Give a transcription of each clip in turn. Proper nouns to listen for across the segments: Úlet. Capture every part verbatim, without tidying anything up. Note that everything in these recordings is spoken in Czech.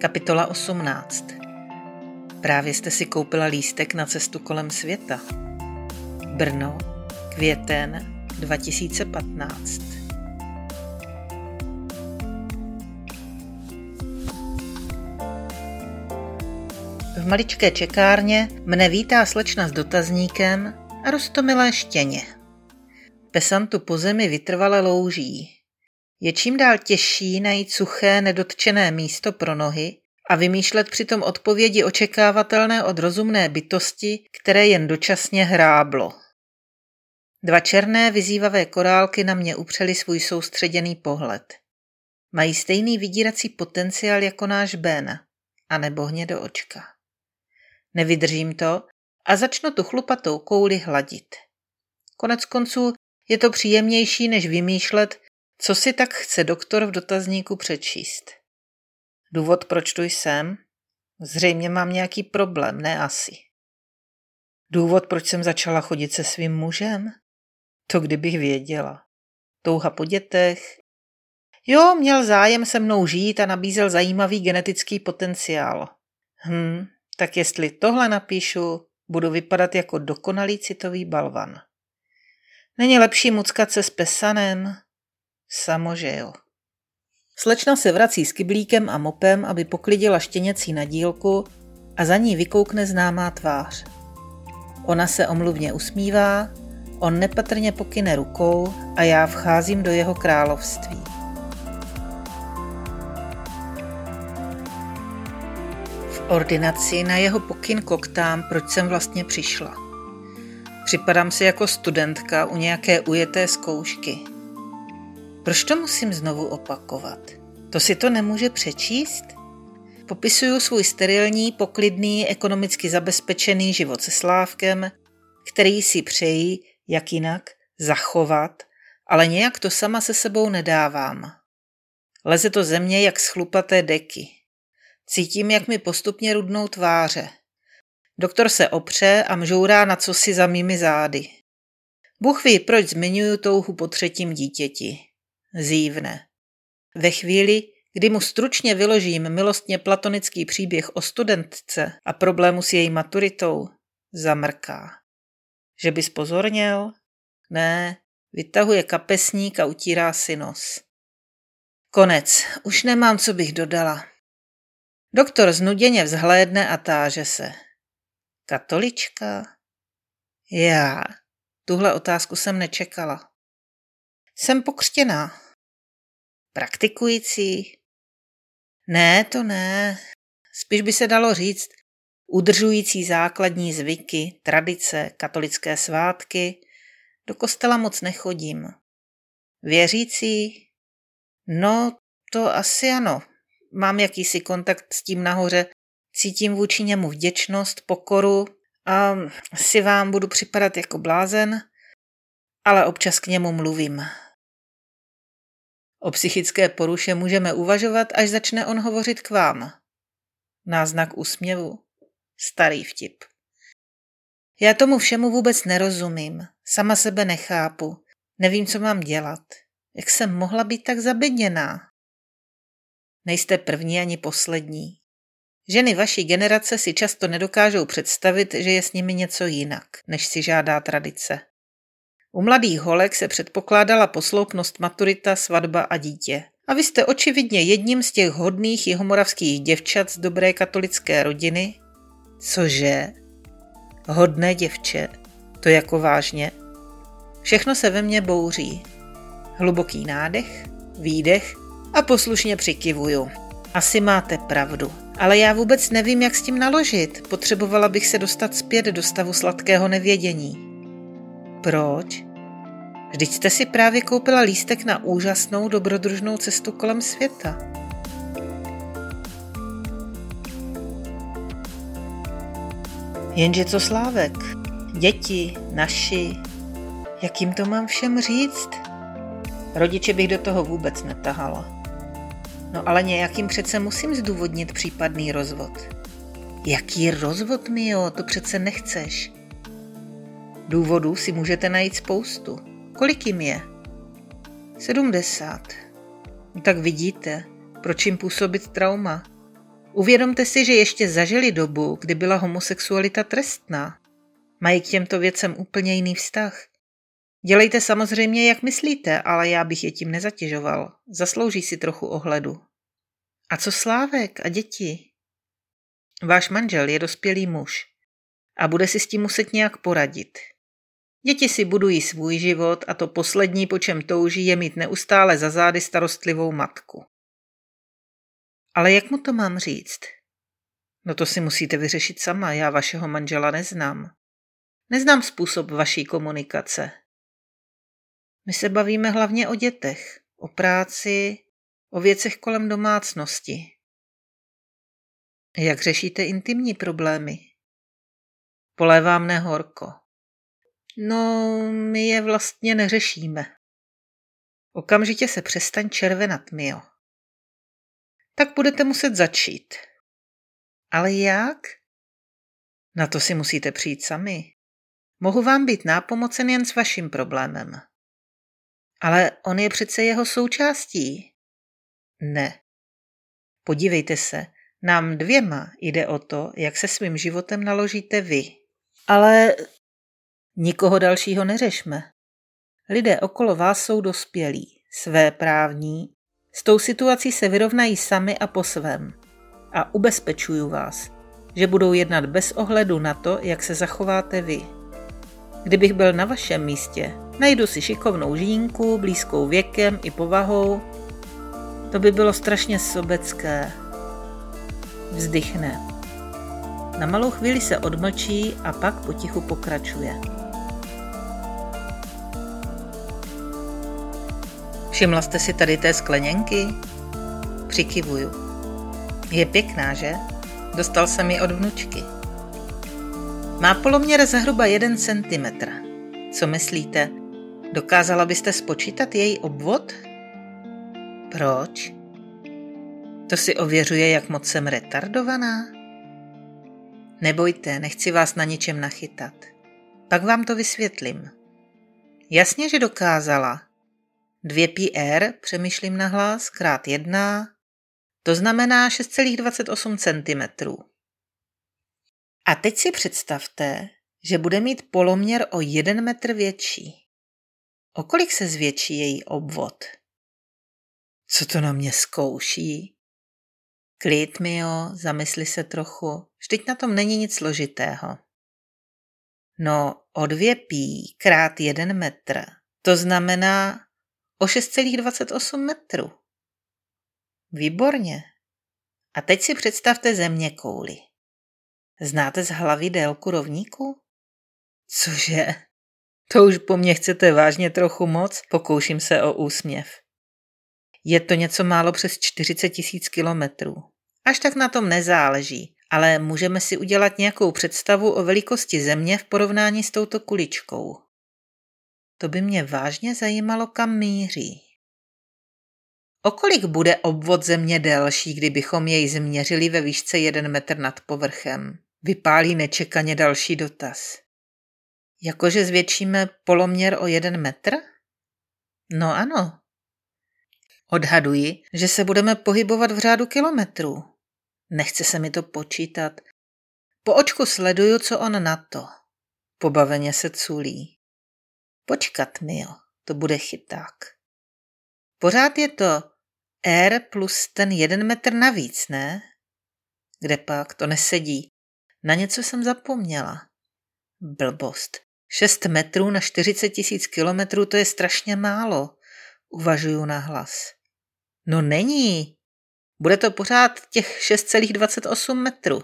Kapitola osmnáct. Právě jste si koupila lístek na cestu kolem světa. Brno, květen dva tisíce patnáct. V maličké čekárně mne vítá slečna s dotazníkem a roztomilé štěně. Pesantu po zemi vytrvale louží. Je čím dál těžší najít suché, nedotčené místo pro nohy a vymýšlet přitom odpovědi očekávatelné od rozumné bytosti, které jen dočasně hráblo. Dva černé vyzývavé korálky na mě upřely svůj soustředěný pohled. Mají stejný vydírací potenciál jako náš Ben, anebo hnědo očka. Nevydržím to a začnu tu chlupatou kouli hladit. Konec konců je to příjemnější, než vymýšlet, co si tak chce doktor v dotazníku přečíst. Důvod, proč tu jsem? Zřejmě mám nějaký problém, ne asi. Důvod, proč jsem začala chodit se svým mužem? To kdybych věděla. Touha po dětech. Jo, měl zájem se mnou žít a nabízel zajímavý genetický potenciál. Hm, tak jestli tohle napíšu, budu vypadat jako dokonalý citový balvan. Není lepší muckat se s pesanem? Samozřejmě jo. Slečna se vrací s kyblíkem a mopem, aby poklidila štěněcí nadílku a za ní vykoukne známá tvář. Ona se omluvně usmívá, on nepatrně pokyne rukou a já vcházím do jeho království. V ordinaci na jeho pokyn koktám, proč jsem vlastně přišla. Připadám si jako studentka u nějaké ujeté zkoušky. Proč to musím znovu opakovat? To si to nemůže přečíst? Popisuju svůj sterilní, poklidný, ekonomicky zabezpečený život se Slávkem, který si přeji, jak jinak, zachovat, ale nějak to sama se sebou nedávám. Leze to ze mě jak z chlupaté deky. Cítím, jak mi postupně rudnou tváře. Doktor se opře a mžourá na cosi za mými zády. Bůh ví, proč zmiňuju touhu po třetím dítěti. Zívne. Ve chvíli, kdy mu stručně vyložím milostně platonický příběh o studentce a problému s její maturitou, zamrká. Že by spozorněl? Ne, vytahuje kapesník a utírá si nos. Konec, už nemám, co bych dodala. Doktor znuděně vzhlédne a táže se. Katolička? Já. Tuhle otázku jsem nečekala. Jsem pokřtěná. Praktikující? Ne, to ne. Spíš by se dalo říct udržující základní zvyky, tradice, katolické svátky. Do kostela moc nechodím. Věřící? No, to asi ano. Mám jakýsi kontakt s tím nahoře. Cítím vůči němu vděčnost, pokoru a si vám budu připadat jako blázen, ale občas k němu mluvím. O psychické poruše můžeme uvažovat, až začne on hovořit k vám. Náznak úsměvu. Starý vtip. Já tomu všemu vůbec nerozumím. Sama sebe nechápu. Nevím, co mám dělat. Jak jsem mohla být tak zabedněná? Nejste první ani poslední. Ženy vaší generace si často nedokážou představit, že je s nimi něco jinak, než si žádá tradice. U mladých holek se předpokládala posloupnost, maturita, svatba a dítě. A vy jste očividně jedním z těch hodných jihomoravských děvčat z dobré katolické rodiny. Cože? Hodné děvče? To jako vážně? Všechno se ve mně bouří. Hluboký nádech, výdech a poslušně přikivuju. Asi máte pravdu. Ale já vůbec nevím, jak s tím naložit. Potřebovala bych se dostat zpět do stavu sladkého nevědění. Proč? Vždyť jste si právě koupila lístek na úžasnou dobrodružnou cestu kolem světa. Jenže co Slávek? Děti, naši. Jak jim to mám všem říct? Rodiče bych do toho vůbec netahala. No ale nějakým přece musím zdůvodnit případný rozvod. Jaký rozvod, Mio? To přece nechceš. Důvodů si můžete najít spoustu. Kolik jim je? sedmdesát. No tak vidíte, proč jim působit trauma. Uvědomte si, že ještě zažili dobu, kdy byla homosexualita trestná. Mají k těmto věcem úplně jiný vztah. Dělejte samozřejmě, jak myslíte, ale já bych je tím nezatěžoval. Zaslouží si trochu ohledu. A co Slávek a děti? Váš manžel je dospělý muž a bude si s tím muset nějak poradit. Děti si budují svůj život a to poslední, po čem touží, je mít neustále za zády starostlivou matku. Ale jak mu to mám říct? No to si musíte vyřešit sama, já vašeho manžela neznám. Neznám způsob vaší komunikace. My se bavíme hlavně o dětech, o práci, o věcech kolem domácnosti. Jak řešíte intimní problémy? Polévá mne horko. No, my je vlastně neřešíme. Okamžitě se přestaň červenat, Mio. Tak budete muset začít. Ale jak? Na to si musíte přijít sami. Mohu vám být nápomocen jen s vaším problémem. Ale on je přece jeho součástí. Ne. Podívejte se, nám dvěma jde o to, jak se svým životem naložíte vy. Ale nikoho dalšího neřešme. Lidé okolo vás jsou dospělí, svéprávní, s tou situací se vyrovnají sami a po svém. A ubezpečuju vás, že budou jednat bez ohledu na to, jak se zachováte vy. Kdybych byl na vašem místě, najdu si šikovnou žínku, blízkou věkem i povahou. To by bylo strašně sobecké. Vzdychne. Na malou chvíli se odmlčí a pak potichu pokračuje. Všimla jste si tady té skleněnky? Přikivuju. Je pěkná, že? Dostal jsem ji od vnučky. Má poloměr zhruba jeden centimetr. Co myslíte? Dokázala byste spočítat její obvod? Proč? To si ověřuje, jak moc jsem retardovaná? Nebojte, nechci vás na ničem nachytat. Pak vám to vysvětlím. Jasně, že dokázala. Dvě pé er, přemýšlím nahlas, krát jedna, to znamená šest celá dvacet osm centimetrů. A teď si představte, že bude mít poloměr o jeden metr větší. O kolik se zvětší její obvod? Co to na mě zkouší? Klid, Mio, zamysli se trochu, vždyť na tom není nic složitého. No, o dvě pí krát jeden metr, to znamená o šest celá dvacet osm metrů. Výborně. A teď si představte zeměkouli. Znáte z hlavy délku rovníku? Cože? To už po mně chcete vážně trochu moc, pokouším se o úsměv. Je to něco málo přes čtyřicet tisíc kilometrů. Až tak na tom nezáleží, ale můžeme si udělat nějakou představu o velikosti země v porovnání s touto kuličkou. To by mě vážně zajímalo, kam míří. O kolik bude obvod země delší, kdybychom jej změřili ve výšce jeden metr nad povrchem? Vypálí nečekaně další dotaz. Jakože zvětšíme poloměr o jeden metr? No ano. Odhaduji, že se budeme pohybovat v řádu kilometrů. Nechce se mi to počítat. Po očku sleduju, co on na to. Pobaveně se culí. Počkat, Mio, to bude chyták. Pořád je to R plus ten jeden metr navíc, ne? Kdepak, to nesedí. Na něco jsem zapomněla. Blbost. Šest metrů na čtyřicet tisíc kilometrů, to je strašně málo. Uvažuju nahlas. No není. Bude to pořád těch šest celá dvacet osm metrů.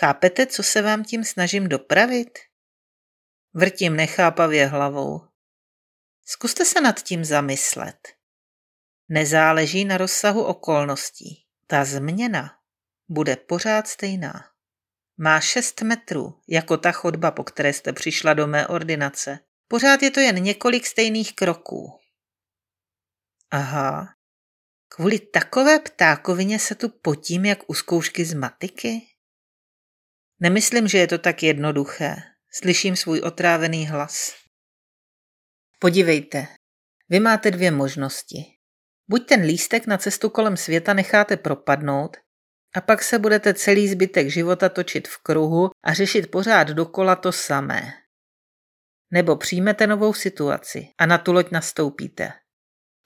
Chápete, co se vám tím snažím dopravit? Vrtím nechápavě hlavou. Zkuste se nad tím zamyslet. Nezáleží na rozsahu okolností. Ta změna bude pořád stejná. Má šest metrů, jako ta chodba, po které jste přišla do mé ordinace. Pořád je to jen několik stejných kroků. Aha, kvůli takové ptákovině se tu potím, jak u zkoušky z matiky? Nemyslím, že je to tak jednoduché. Slyším svůj otrávený hlas. Podívejte, vy máte dvě možnosti. Buď ten lístek na cestu kolem světa necháte propadnout A pak se budete celý zbytek života točit v kruhu a řešit pořád dokola to samé. Nebo přijmete novou situaci a na tu loď nastoupíte.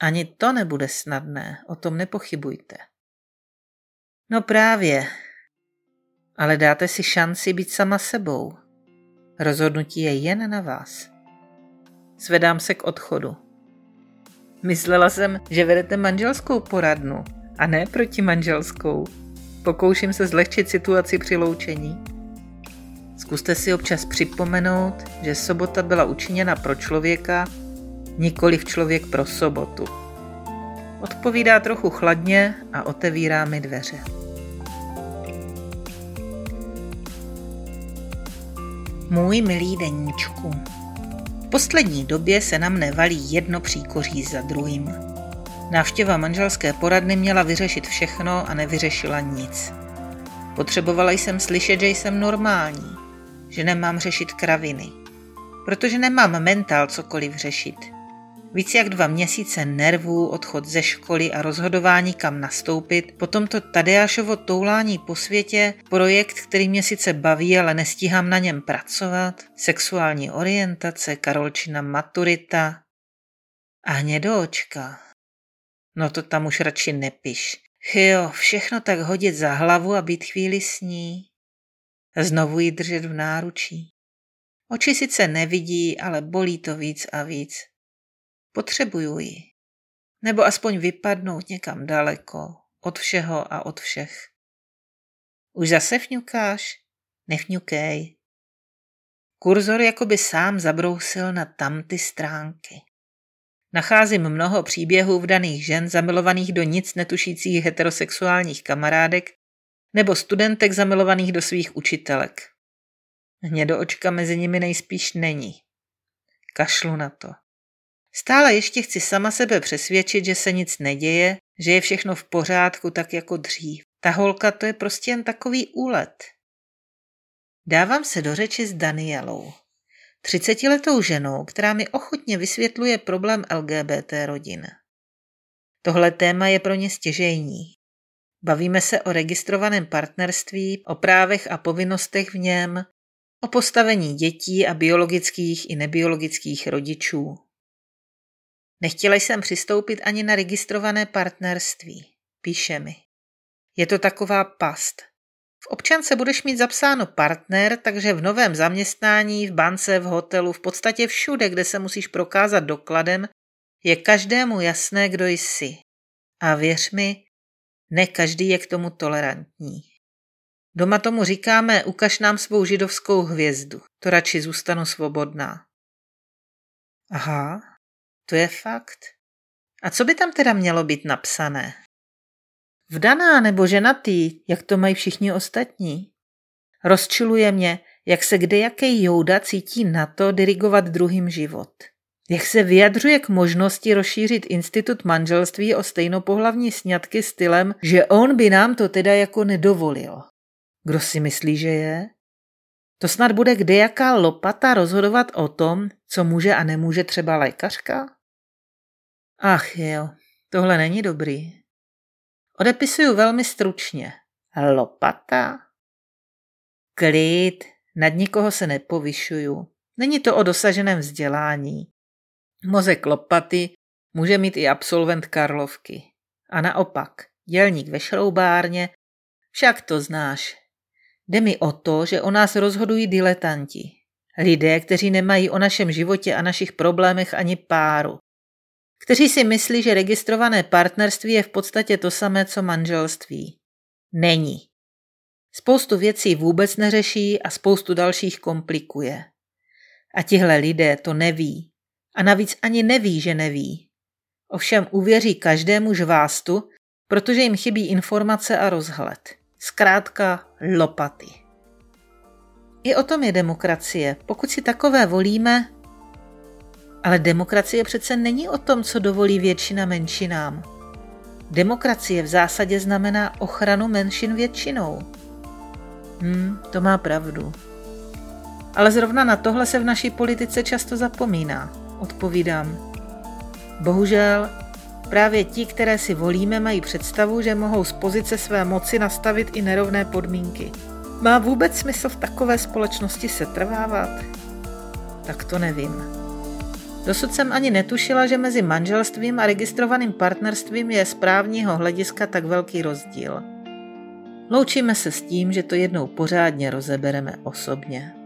Ani to nebude snadné, o tom nepochybujte. No právě, ale dáte si šanci být sama sebou. Rozhodnutí je jen na vás. Zvedám se k odchodu. Myslela jsem, že vedete manželskou poradnu a ne protimanželskou. Pokouším se zlehčit situaci při loučení. Zkuste si občas připomenout, že sobota byla učiněna pro člověka, nikoliv člověk pro sobotu. Odpovídá trochu chladně a otevírá mi dveře. Můj milý deníčku, v poslední době se na mne valí jedno příkoří za druhým. Návštěva manželské poradny měla vyřešit všechno a nevyřešila nic. Potřebovala jsem slyšet, že jsem normální, že nemám řešit kraviny, protože nemám mentál cokoliv řešit. Víc jak dva měsíce nervů, odchod ze školy a rozhodování, kam nastoupit, potom to Tadeášovo toulání po světě, projekt, který mě sice baví, ale nestíhám na něm pracovat, sexuální orientace, Karolčina maturita a hnědoočka. No to tam už radši nepiš. Jo, všechno tak hodit za hlavu a být chvíli s ní. Znovu ji držet v náručí. Oči sice nevidí, ale bolí to víc a víc. Potřebuju ji. Nebo aspoň vypadnout někam daleko. Od všeho a od všech. Už zase fňukáš? Nefňukej. Kurzor jakoby sám zabrousil na tamty stránky. Nacházím mnoho příběhů vdaných žen zamilovaných do nic netušících heterosexuálních kamarádek nebo studentek zamilovaných do svých učitelek. Hnědoočka mezi nimi nejspíš není. Kašlu na to. Stále ještě chci sama sebe přesvědčit, že se nic neděje, že je všechno v pořádku tak jako dřív. Ta holka, to je prostě jen takový úlet. Dávám se do řeči s Danielou. třicetiletou ženou, která mi ochotně vysvětluje problém el gé bé té rodin. Tohle téma je pro ně stěžejní. Bavíme se o registrovaném partnerství, o právech a povinnostech v něm, o postavení dětí a biologických i nebiologických rodičů. Nechtěla jsem přistoupit ani na registrované partnerství, píše mi. Je to taková past. V občance budeš mít zapsáno partner, takže v novém zaměstnání, v bance, v hotelu, v podstatě všude, kde se musíš prokázat dokladem, je každému jasné, kdo jsi. A věř mi, ne každý je k tomu tolerantní. Doma tomu říkáme, ukaž nám svou židovskou hvězdu, to radši zůstanu svobodná. Aha, to je fakt. A co by tam teda mělo být napsané? Vdaná nebo ženatý, jak to mají všichni ostatní. Rozčiluje mě, jak se kdejaký jouda cítí na to dirigovat druhým život. Jak se vyjadřuje k možnosti rozšířit institut manželství o stejnopohlavní sňatky stylem, že on by nám to teda jako nedovolil. Kdo si myslí, že je? To snad bude kdejaká lopata rozhodovat o tom, co může a nemůže třeba lékařka? Ach jo, tohle není dobrý. Odepisuju velmi stručně. Lopata? Klid, nad nikoho se nepovyšuju. Není to o dosaženém vzdělání. Mozek lopaty může mít i absolvent Karlovky. A naopak, dělník ve šroubárně, však to znáš. Jde mi o to, že o nás rozhodují diletanti. Lidé, kteří nemají o našem životě a našich problémech ani páru. Kteří si myslí, že registrované partnerství je v podstatě to samé, co manželství. Není. Spoustu věcí vůbec neřeší a spoustu dalších komplikuje. A tihle lidé to neví. A navíc ani neví, že neví. Ovšem uvěří každému žvástu, protože jim chybí informace a rozhled. Zkrátka lopaty. I o tom je demokracie. Pokud si takové volíme... Ale demokracie přece není o tom, co dovolí většina menšinám. Demokracie v zásadě znamená ochranu menšin většinou. Hm, to má pravdu. Ale zrovna na tohle se v naší politice často zapomíná, odpovídám. Bohužel, Právě ti, které si volíme, mají představu, že mohou z pozice své moci nastavit i nerovné podmínky. Má vůbec smysl v takové společnosti setrvávat? Tak to nevím. Dosud jsem ani netušila, že mezi manželstvím a registrovaným partnerstvím je z právního hlediska tak velký rozdíl. Loučíme se s tím, že to jednou pořádně rozebereme osobně.